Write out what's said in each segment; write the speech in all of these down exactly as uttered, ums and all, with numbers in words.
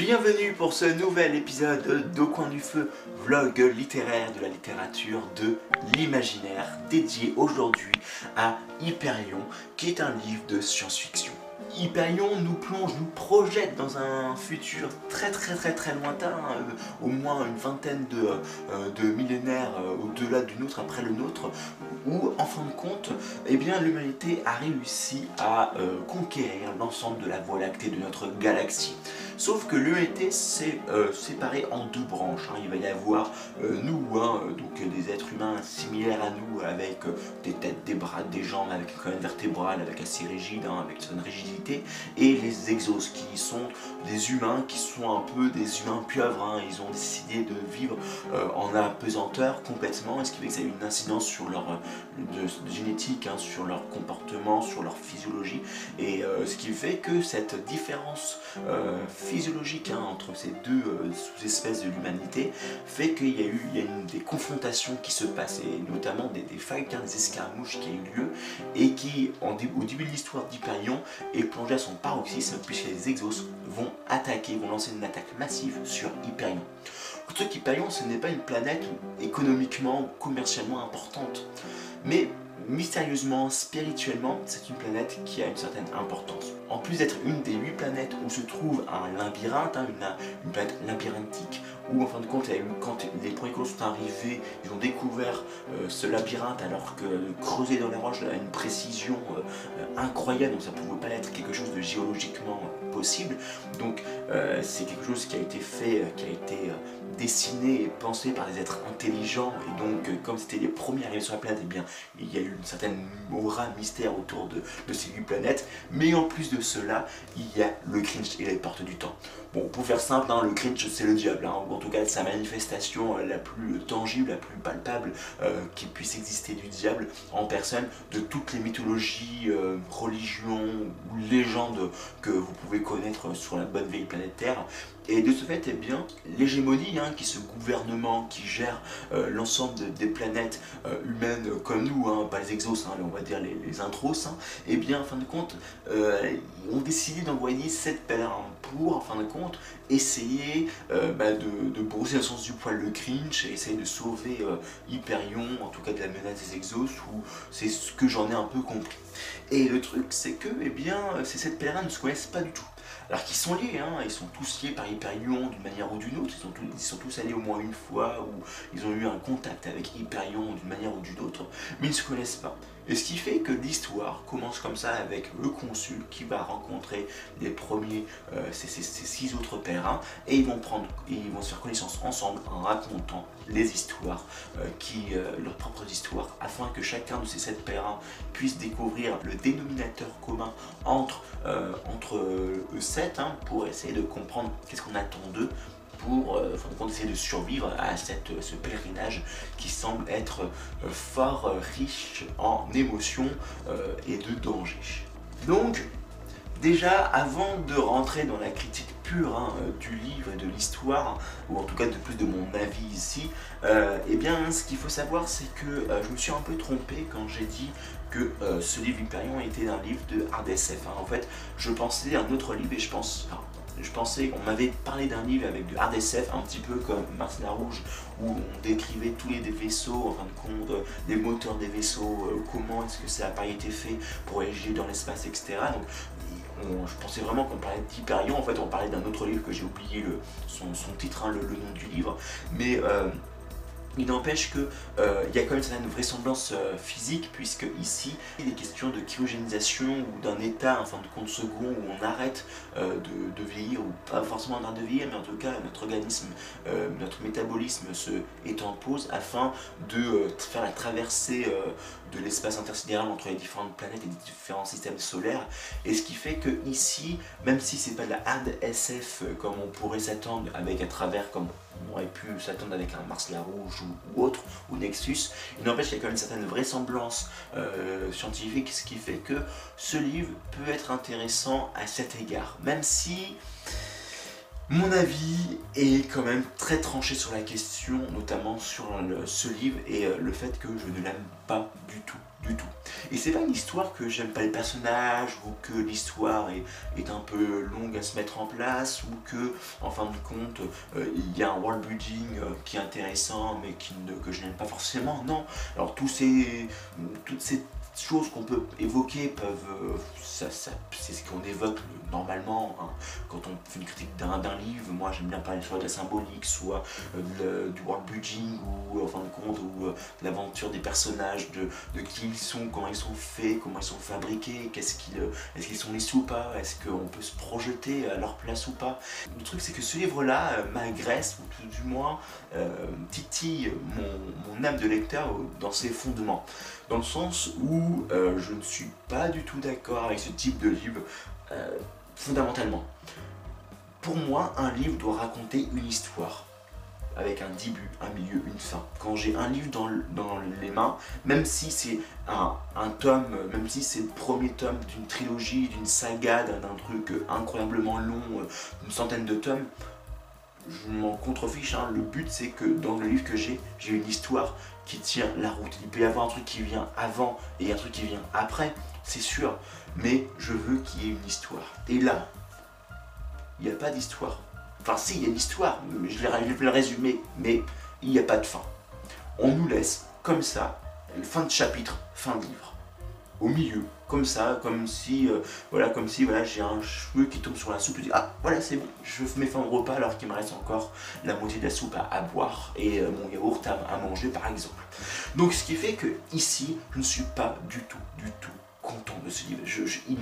Bienvenue pour ce nouvel épisode d'Au coin du feu, vlog littéraire de la littérature de l'imaginaire, dédié aujourd'hui à Hyperion, qui est un livre de science-fiction. Hyperion nous plonge, nous projette dans un futur très très très très lointain, euh, au moins une vingtaine de, euh, de millénaires euh, au-delà du nôtre, après le nôtre, où en fin de compte, eh bien l'humanité a réussi à euh, conquérir l'ensemble de la Voie lactée de notre galaxie. Sauf que l'humanité s'est euh, séparée en deux branches, hein. Il va y avoir euh, nous, hein, donc euh, des êtres humains similaires à nous, avec euh, des têtes, des bras, des jambes, avec une colonne vertébrale, avec assez rigide, hein, avec une rigidité, et les exos qui sont des humains qui sont un peu des humains pieuvres, hein. Ils ont décidé de vivre euh, en apesanteur complètement, et ce qui fait que ça a une incidence sur leur euh, de, de génétique, hein, sur leur comportement, sur leur physiologie, et euh, ce qui fait que cette différence euh, physiologique, hein, entre ces deux euh, sous-espèces de l'humanité fait qu'il y a eu il y a une, des confrontations qui se passent, et notamment des, des fights, hein, des escarmouches qui a eu lieu, et qui en, au début de l'histoire d'Hyperion est plongé à son paroxysme, puisque les exos vont attaquer, vont lancer une attaque massive sur Hyperion. Le truc Hyperion, ce n'est pas une planète économiquement ou commercialement importante, mais mystérieusement, spirituellement, c'est une planète qui a une certaine importance. En plus d'être une des huit planètes où se trouve un labyrinthe, hein, une, une planète labyrinthique, où en fin de compte, quand les premiers colons sont arrivés, ils ont découvert euh, ce labyrinthe, alors que euh, creuser dans les roches a une précision euh, incroyable, donc ça ne pouvait pas être quelque chose de géologiquement possible. Donc euh, c'est quelque chose qui a été fait, euh, qui a été euh, dessiné et pensé par des êtres intelligents, et donc euh, comme c'était les premiers arrivés sur la planète, eh bien, il y a eu une certaine aura mystère autour de, de ces huit planètes, mais en plus de cela, il y a le cringe et les portes du temps. Bon, pour faire simple, hein, le cringe c'est le diable, hein, en tout cas sa manifestation la plus tangible, la plus palpable euh, qui puisse exister du diable en personne, de toutes les mythologies, euh, religions ou légendes que vous pouvez connaître sur la bonne vieille planète Terre. Et de ce fait, eh bien, l'hégémonie, hein, qui est ce gouvernement qui gère euh, l'ensemble de, des planètes euh, humaines comme nous, hein, pas les exos, hein, on va dire les, les intros, hein, eh bien, en fin de compte, euh, ont décidé d'envoyer cette pèlerine pour, en fin de compte, essayer euh, bah, de, de brosser le sens du poil le cringe, et essayer de sauver euh, Hyperion, en tout cas de la menace des exos, ou c'est ce que j'en ai un peu compris. Et le truc, c'est que, eh bien, c'est cette pèlerine ne se connaissent pas du tout. Alors qu'ils sont liés, hein, ils sont tous liés par Hyperion d'une manière ou d'une autre, ils sont, tous, ils sont tous allés au moins une fois, ou ils ont eu un contact avec Hyperion d'une manière ou d'une autre, mais ils ne se connaissent pas. Et ce qui fait que l'histoire commence comme ça avec le consul qui va rencontrer les premiers, euh, ces, ces, ces six autres pèlerins, et ils vont prendre, et ils vont se faire connaissance ensemble en racontant les histoires, euh, qui, euh, leurs propres histoires, afin que chacun de ces sept pèlerins puisse découvrir le dénominateur commun entre, euh, entre euh, eux sept, hein, pour essayer de comprendre qu'est-ce qu'on attend d'eux, pour euh, essayer de survivre à cette, ce pèlerinage qui semble être euh, fort euh, riche en émotions euh, et de dangers. Donc, déjà, avant de rentrer dans la critique pure, hein, du livre et de l'histoire, ou en tout cas de plus de mon avis ici, euh, eh bien, ce qu'il faut savoir, c'est que euh, je me suis un peu trompé quand j'ai dit que euh, ce livre Hyperion était un livre de hard S F. Hein. En fait, je pensais à un autre livre et je pense... Enfin, Je pensais qu'on m'avait parlé d'un livre avec du hard S F, un petit peu comme Mars la Rouge, où on décrivait tous les vaisseaux, en fin de compte, les moteurs des vaisseaux, euh, comment est-ce que ça a été fait pour voyager dans l'espace, et cetera. Donc, on, je pensais vraiment qu'on parlait d'Hyperion, en fait on parlait d'un autre livre que j'ai oublié le, son, son titre, hein, le, le nom du livre, mais... Euh, il n'empêche qu'il euh, y a quand même une vraisemblance euh, physique, puisque ici, il est question de cryogénisation ou d'un état, en fin de compte, second, où on arrête euh, de, de vieillir, ou pas forcément en arrête de vieillir, mais en tout cas, notre organisme, euh, notre métabolisme se est en pause afin de euh, faire la traversée euh, de l'espace intersidéral entre les différentes planètes et les différents systèmes solaires. Et ce qui fait que ici, même si c'est pas de la hard S F euh, comme on pourrait s'attendre avec à travers, comme on aurait pu s'attendre avec un Mars la Rouge ou autre, ou Nexus, il n'empêche qu'il y a quand même une certaine vraisemblance euh, scientifique, ce qui fait que ce livre peut être intéressant à cet égard, même si mon avis est quand même très tranché sur la question, notamment sur le, ce livre et euh, le fait que je ne l'aime pas du tout, du tout. Et c'est pas une histoire que j'aime pas les personnages, ou que l'histoire est, est un peu longue à se mettre en place, ou que, en fin de compte, euh, il y a un world building euh, qui est intéressant, mais qui ne, que je n'aime pas forcément, non. Alors tous ces, toutes ces choses qu'on peut évoquer peuvent, euh, ça, ça, c'est ce qu'on évoque le, normalement hein. Quand on fait une critique d'un d'un livre. Moi j'aime bien parler soit de la symbolique, soit euh, le, du world building, ou en fin de compte, ou euh, de l'aventure des personnages, de, de qui ils sont, comment ils sont faits, comment ils sont fabriqués, qu'est-ce qu'ils, est-ce qu'ils sont lisses ou pas, est-ce qu'on peut se projeter à leur place ou pas. Le truc c'est que ce livre-là euh, m'agresse, ou tout du moins euh, titille mon, mon âme de lecteur dans ses fondements, dans le sens où Où, euh, je ne suis pas du tout d'accord avec ce type de livre, euh, fondamentalement. Pour moi, un livre doit raconter une histoire, avec un début, un milieu, une fin. Quand j'ai un livre dans, dans les mains, même si c'est un, un tome, même si c'est le premier tome d'une trilogie, d'une saga, d'un truc incroyablement long, une centaine de tomes, je m'en contrefiche, hein. Le but c'est que dans le livre que j'ai, j'ai une histoire qui tient la route. Il peut y avoir un truc qui vient avant et un truc qui vient après, c'est sûr, mais je veux qu'il y ait une histoire. Et là, il n'y a pas d'histoire. Enfin si, il y a une histoire, je vais le résumer, mais il n'y a pas de fin. On nous laisse comme ça, fin de chapitre, fin de livre, au milieu, comme ça, comme si, euh, voilà, comme si, voilà, j'ai un cheveu qui tombe sur la soupe, je dis, ah, voilà, c'est bon, je mets fin au repas alors qu'il me reste encore la moitié de la soupe à, à boire et euh, mon yaourt à, à manger, par exemple. Donc, ce qui fait que, ici, je ne suis pas du tout, du tout content de ce livre. Je, je, il,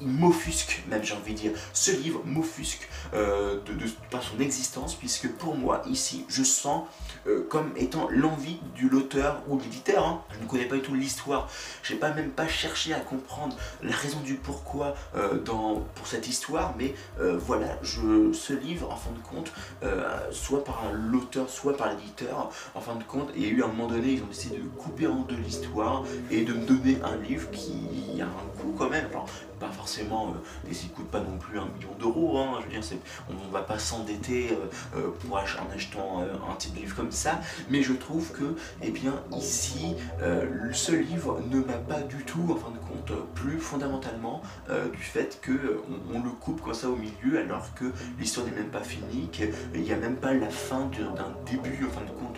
il m'offusque, même, j'ai envie de dire, ce livre m'offusque euh, de, de, de, par son existence, puisque pour moi, ici, je sens Euh, comme étant l'envie de l'auteur ou de l'éditeur, hein. Je ne connais pas du tout l'histoire, j'ai pas même pas cherché à comprendre la raison du pourquoi euh, dans, pour cette histoire, mais euh, voilà, je, ce livre, en fin de compte, euh, soit par l'auteur, soit par l'éditeur, en fin de compte, et eu à un moment donné, ils ont essayé de couper en deux l'histoire et de me donner un livre qui a un coût quand même. Alors, pas forcément, euh, et ça coûte pas non plus un million d'euros, hein. Je veux dire, on va pas s'endetter euh, pour ach en achetant euh, un type de livre comme ça, mais je trouve que, eh bien, ici, euh, ce livre ne m'a pas du tout, en fin de compte, plus fondamentalement euh, du fait que euh, on, on le coupe comme ça au milieu, alors que l'histoire n'est même pas finie, qu'il n'y a même pas la fin d'un début, en fin de compte,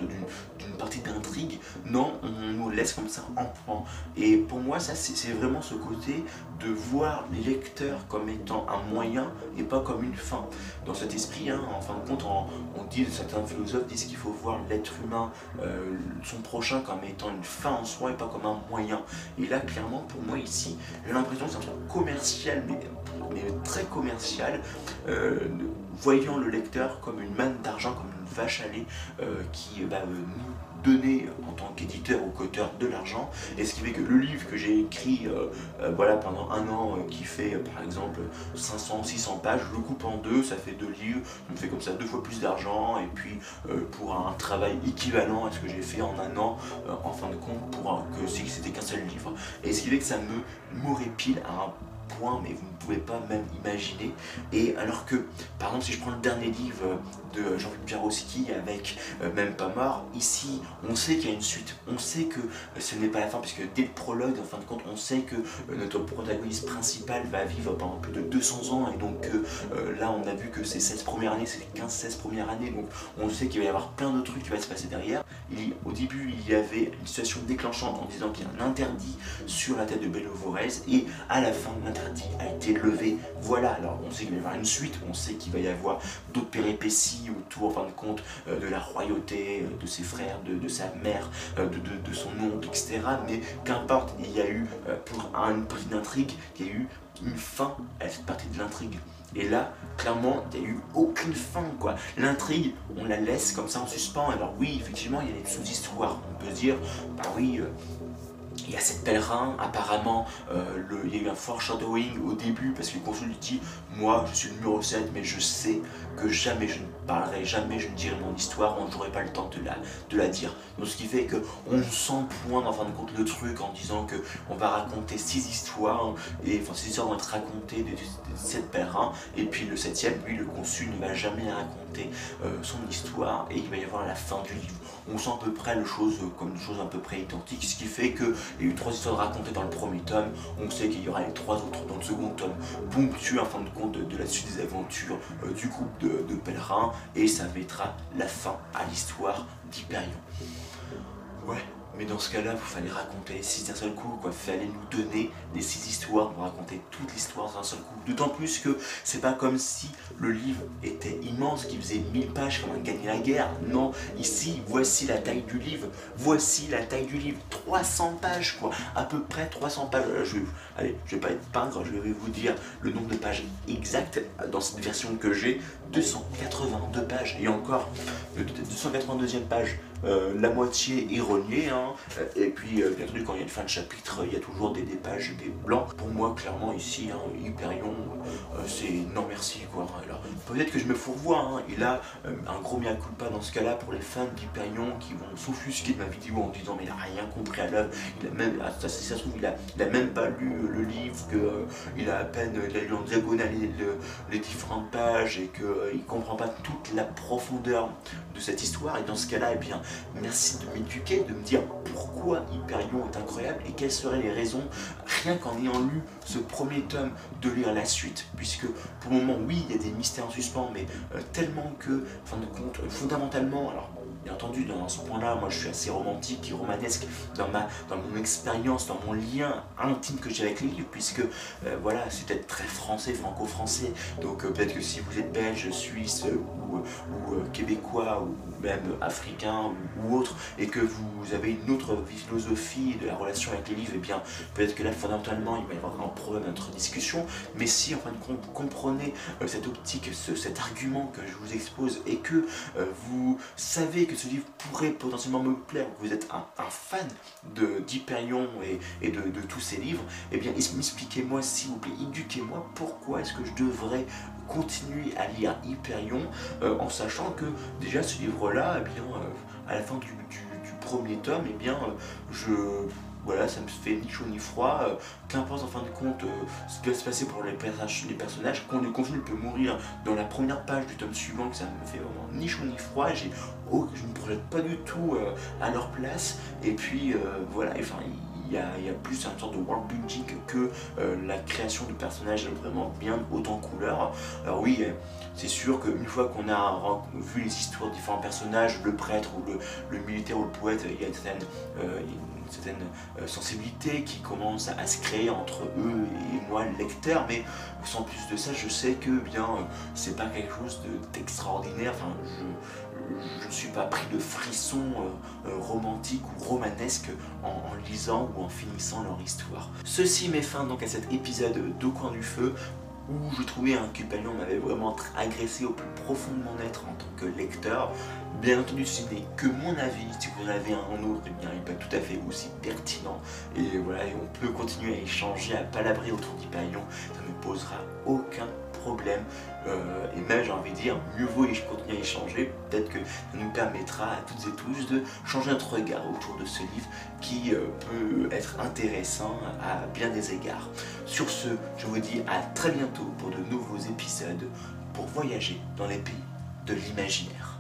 d'une partie d'intrigue. Non, on nous laisse comme ça en plan. Et pour moi, ça, c'est vraiment ce côté de voir les lecteurs comme étant un moyen et pas comme une fin. Dans cet esprit, hein, en fin de compte, on, on dit, certains philosophes disent qu'il faut voir l'être humain, euh, son prochain, comme étant une fin en soi et pas comme un moyen. Et là, clairement, pour moi, ici, j'ai l'impression que c'est un truc commercial, mais, mais très commercial, euh, voyant le lecteur comme une manne d'argent, comme une vache à lait euh, qui bah, euh, nous donnait en tant qu'éditeur ou qu'auteur de l'argent. Et ce qui fait que le livre que j'ai écrit euh, euh, voilà, pendant un an, euh, qui fait euh, par exemple cinq cents six cents pages, je le coupe en deux, ça fait deux livres, ça me fait comme ça deux fois plus d'argent. Et puis euh, pour un travail équivalent à ce que j'ai fait en un an, euh, en fin de compte, pour un, que si c'était qu'un seul livre. Et ce qui fait que ça me m'horripile à un point, mais vous ne pouvez pas même imaginer. Et alors que, par exemple, si je prends le dernier livre de Jean-Philippe Rossi avec euh, Même pas mort, ici, on sait qu'il y a une suite, on sait que euh, ce n'est pas la fin, puisque dès le prologue, en fin de compte, on sait que euh, notre protagoniste principal va vivre pendant plus de deux cents ans, et donc euh, là, on a vu que c'est seize premières années, c'est quinze seize premières années, donc on sait qu'il va y avoir plein de trucs qui va se passer derrière. Il, au début, il y avait une situation déclenchante en disant qu'il y a un interdit sur la tête de Bélovorez, et à la fin, a été levé, voilà. Alors on sait qu'il va y avoir une suite, on sait qu'il va y avoir d'autres péripéties autour, en fin de compte, euh, de la royauté, euh, de ses frères, de, de sa mère, euh, de, de, de son oncle, et cetera. Mais qu'importe, il y a eu, euh, pour une partie d'intrigue, il y a eu une fin à cette partie de l'intrigue. Et là, clairement, il n'y a eu aucune fin, quoi. L'intrigue, on la laisse comme ça en suspens. Alors oui, effectivement, il y a des sous-histoires. On peut dire, bah oui... Euh, il y a cette pèlerin, apparemment, euh, le, il y a eu un foreshadowing au début, parce que le consul lui dit, moi, je suis le numéro sept, mais je sais que jamais je ne parlerai, jamais je ne dirai mon histoire, on n'aurait pas le temps de la, de la dire. Donc ce qui fait qu'on s'empoigne, en fin de compte, le truc en disant qu'on va raconter six histoires, et enfin, six histoires vont être racontées de sept pèlerins, et puis le septième, lui, le consul ne va jamais raconter euh, son histoire, et il va y avoir la fin du livre. On sent à peu près les choses comme des choses à peu près identiques, ce qui fait que Il y a eu trois histoires racontées dans le premier tome. On sait qu'il y aura les trois autres dans le second tome, ponctués en fin de compte de, de la suite des aventures euh, du groupe de, de pèlerins, et ça mettra la fin à l'histoire d'Hyperion. Ouais. Mais dans ce cas-là, vous fallait raconter six d'un seul coup, quoi. Fallait nous donner les six histoires, nous raconter toute l'histoire d'un seul coup. D'autant plus que c'est pas comme si le livre était immense, qu'il faisait mille pages comme un gagner la guerre. Non, ici, voici la taille du livre. Voici la taille du livre. trois cents pages, quoi. À peu près trois cents pages. Je vais vous... Allez, je vais pas être pingre, je vais vous dire le nombre de pages exactes dans cette version que j'ai. deux cent quatre-vingt-deux pages. Et encore, le deux cent quatre-vingt-deuxième page, euh, la moitié est reliée, hein. Et puis euh, bien sûr, quand il y a une fin de chapitre, il y a toujours des, des pages des blancs. Pour moi, clairement, ici, hein, Hyperion, euh, c'est non merci, quoi. Alors peut-être que je me fourvoie, hein. Il a euh, un gros mea culpa dans ce cas-là pour les fans d'Hyperion qui vont s'offusquer de ma vidéo en disant mais il n'a rien compris à l'œuvre. Il a même, ah, ça, ça se trouve, il a, il a même pas lu euh, le livre, que euh, il a à peine, il a lu en diagonale les, le, les différentes pages et qu'il euh, ne comprend pas toute la profondeur de cette histoire. Et dans ce cas-là, eh bien, merci de m'éduquer, de me dire pourquoi Hyperion est incroyable et quelles seraient les raisons, rien qu'en ayant lu ce premier tome, de lire la suite, puisque pour le moment, oui, il y a des mystères en suspens, mais euh, tellement que, en fin de compte, euh, fondamentalement, alors bien entendu, dans ce point-là, moi je suis assez romantique et romanesque dans, ma, dans mon expérience, dans mon lien intime que j'ai avec les livres, puisque euh, voilà, c'est peut-être très français, franco-français, donc euh, peut-être que si vous êtes belge, suisse euh, ou, ou euh, québécois ou même africain ou, ou autre, et que vous avez une autre philosophie de la relation avec les livres, et eh bien peut-être que là, fondamentalement, il va y avoir un problème dans notre discussion, mais si en fin de compte, vous comprenez euh, cette optique, ce, cet argument que je vous expose, et que euh, vous savez que ce livre pourrait potentiellement me plaire, vous êtes un, un fan d'Hyperion et, et de, de tous ses livres, et eh bien expliquez-moi s'il vous plaît, éduquez-moi pourquoi est-ce que je devrais continuer à lire Hyperion euh, en sachant que déjà ce livre-là, eh bien euh, à la fin du, du, du premier tome, et eh bien euh, je... Voilà, ça me fait ni chaud ni froid, euh, qu'importe en fin de compte euh, ce qui va se passer pour les, pers les personnages, quand le contenu peut mourir dans la première page du tome suivant, que ça me fait vraiment ni chaud ni froid, j'ai, oh, je ne me projette pas du tout euh, à leur place, et puis euh, voilà, enfin, il y, y a plus une sorte de world building que euh, la création de personnages vraiment bien haute en couleur. Alors oui, c'est sûr qu'une fois qu'on a vu les histoires de différents personnages, le prêtre ou le, le militaire ou le poète, il y a certaines... Euh, une certaine euh, sensibilité qui commence à, à se créer entre eux et moi, le lecteur, mais sans plus de ça, je sais que bien euh, c'est pas quelque chose d'extraordinaire, de, enfin je, je ne suis pas pris de frissons euh, euh, romantiques ou romanesques en, en lisant ou en finissant leur histoire. Ceci met fin donc à cet épisode d'Au coin du feu, où je trouvais un Hyperion m'avait vraiment agressé au plus profond de mon être en tant que lecteur. Bien entendu, ce n'est que mon avis, si vous en avez un autre, eh bien, il peut être tout à fait aussi pertinent. Et voilà, et on peut continuer à échanger, à palabrer autour d'Hyperion, ça ne me posera aucun problème. Euh, et même, j'ai envie de dire, mieux vaut continuer à échanger, peut-être que ça nous permettra à toutes et tous de changer notre regard autour de ce livre qui euh, peut être intéressant à bien des égards. Sur ce, je vous dis à très bientôt pour de nouveaux épisodes pour voyager dans les pays de l'imaginaire.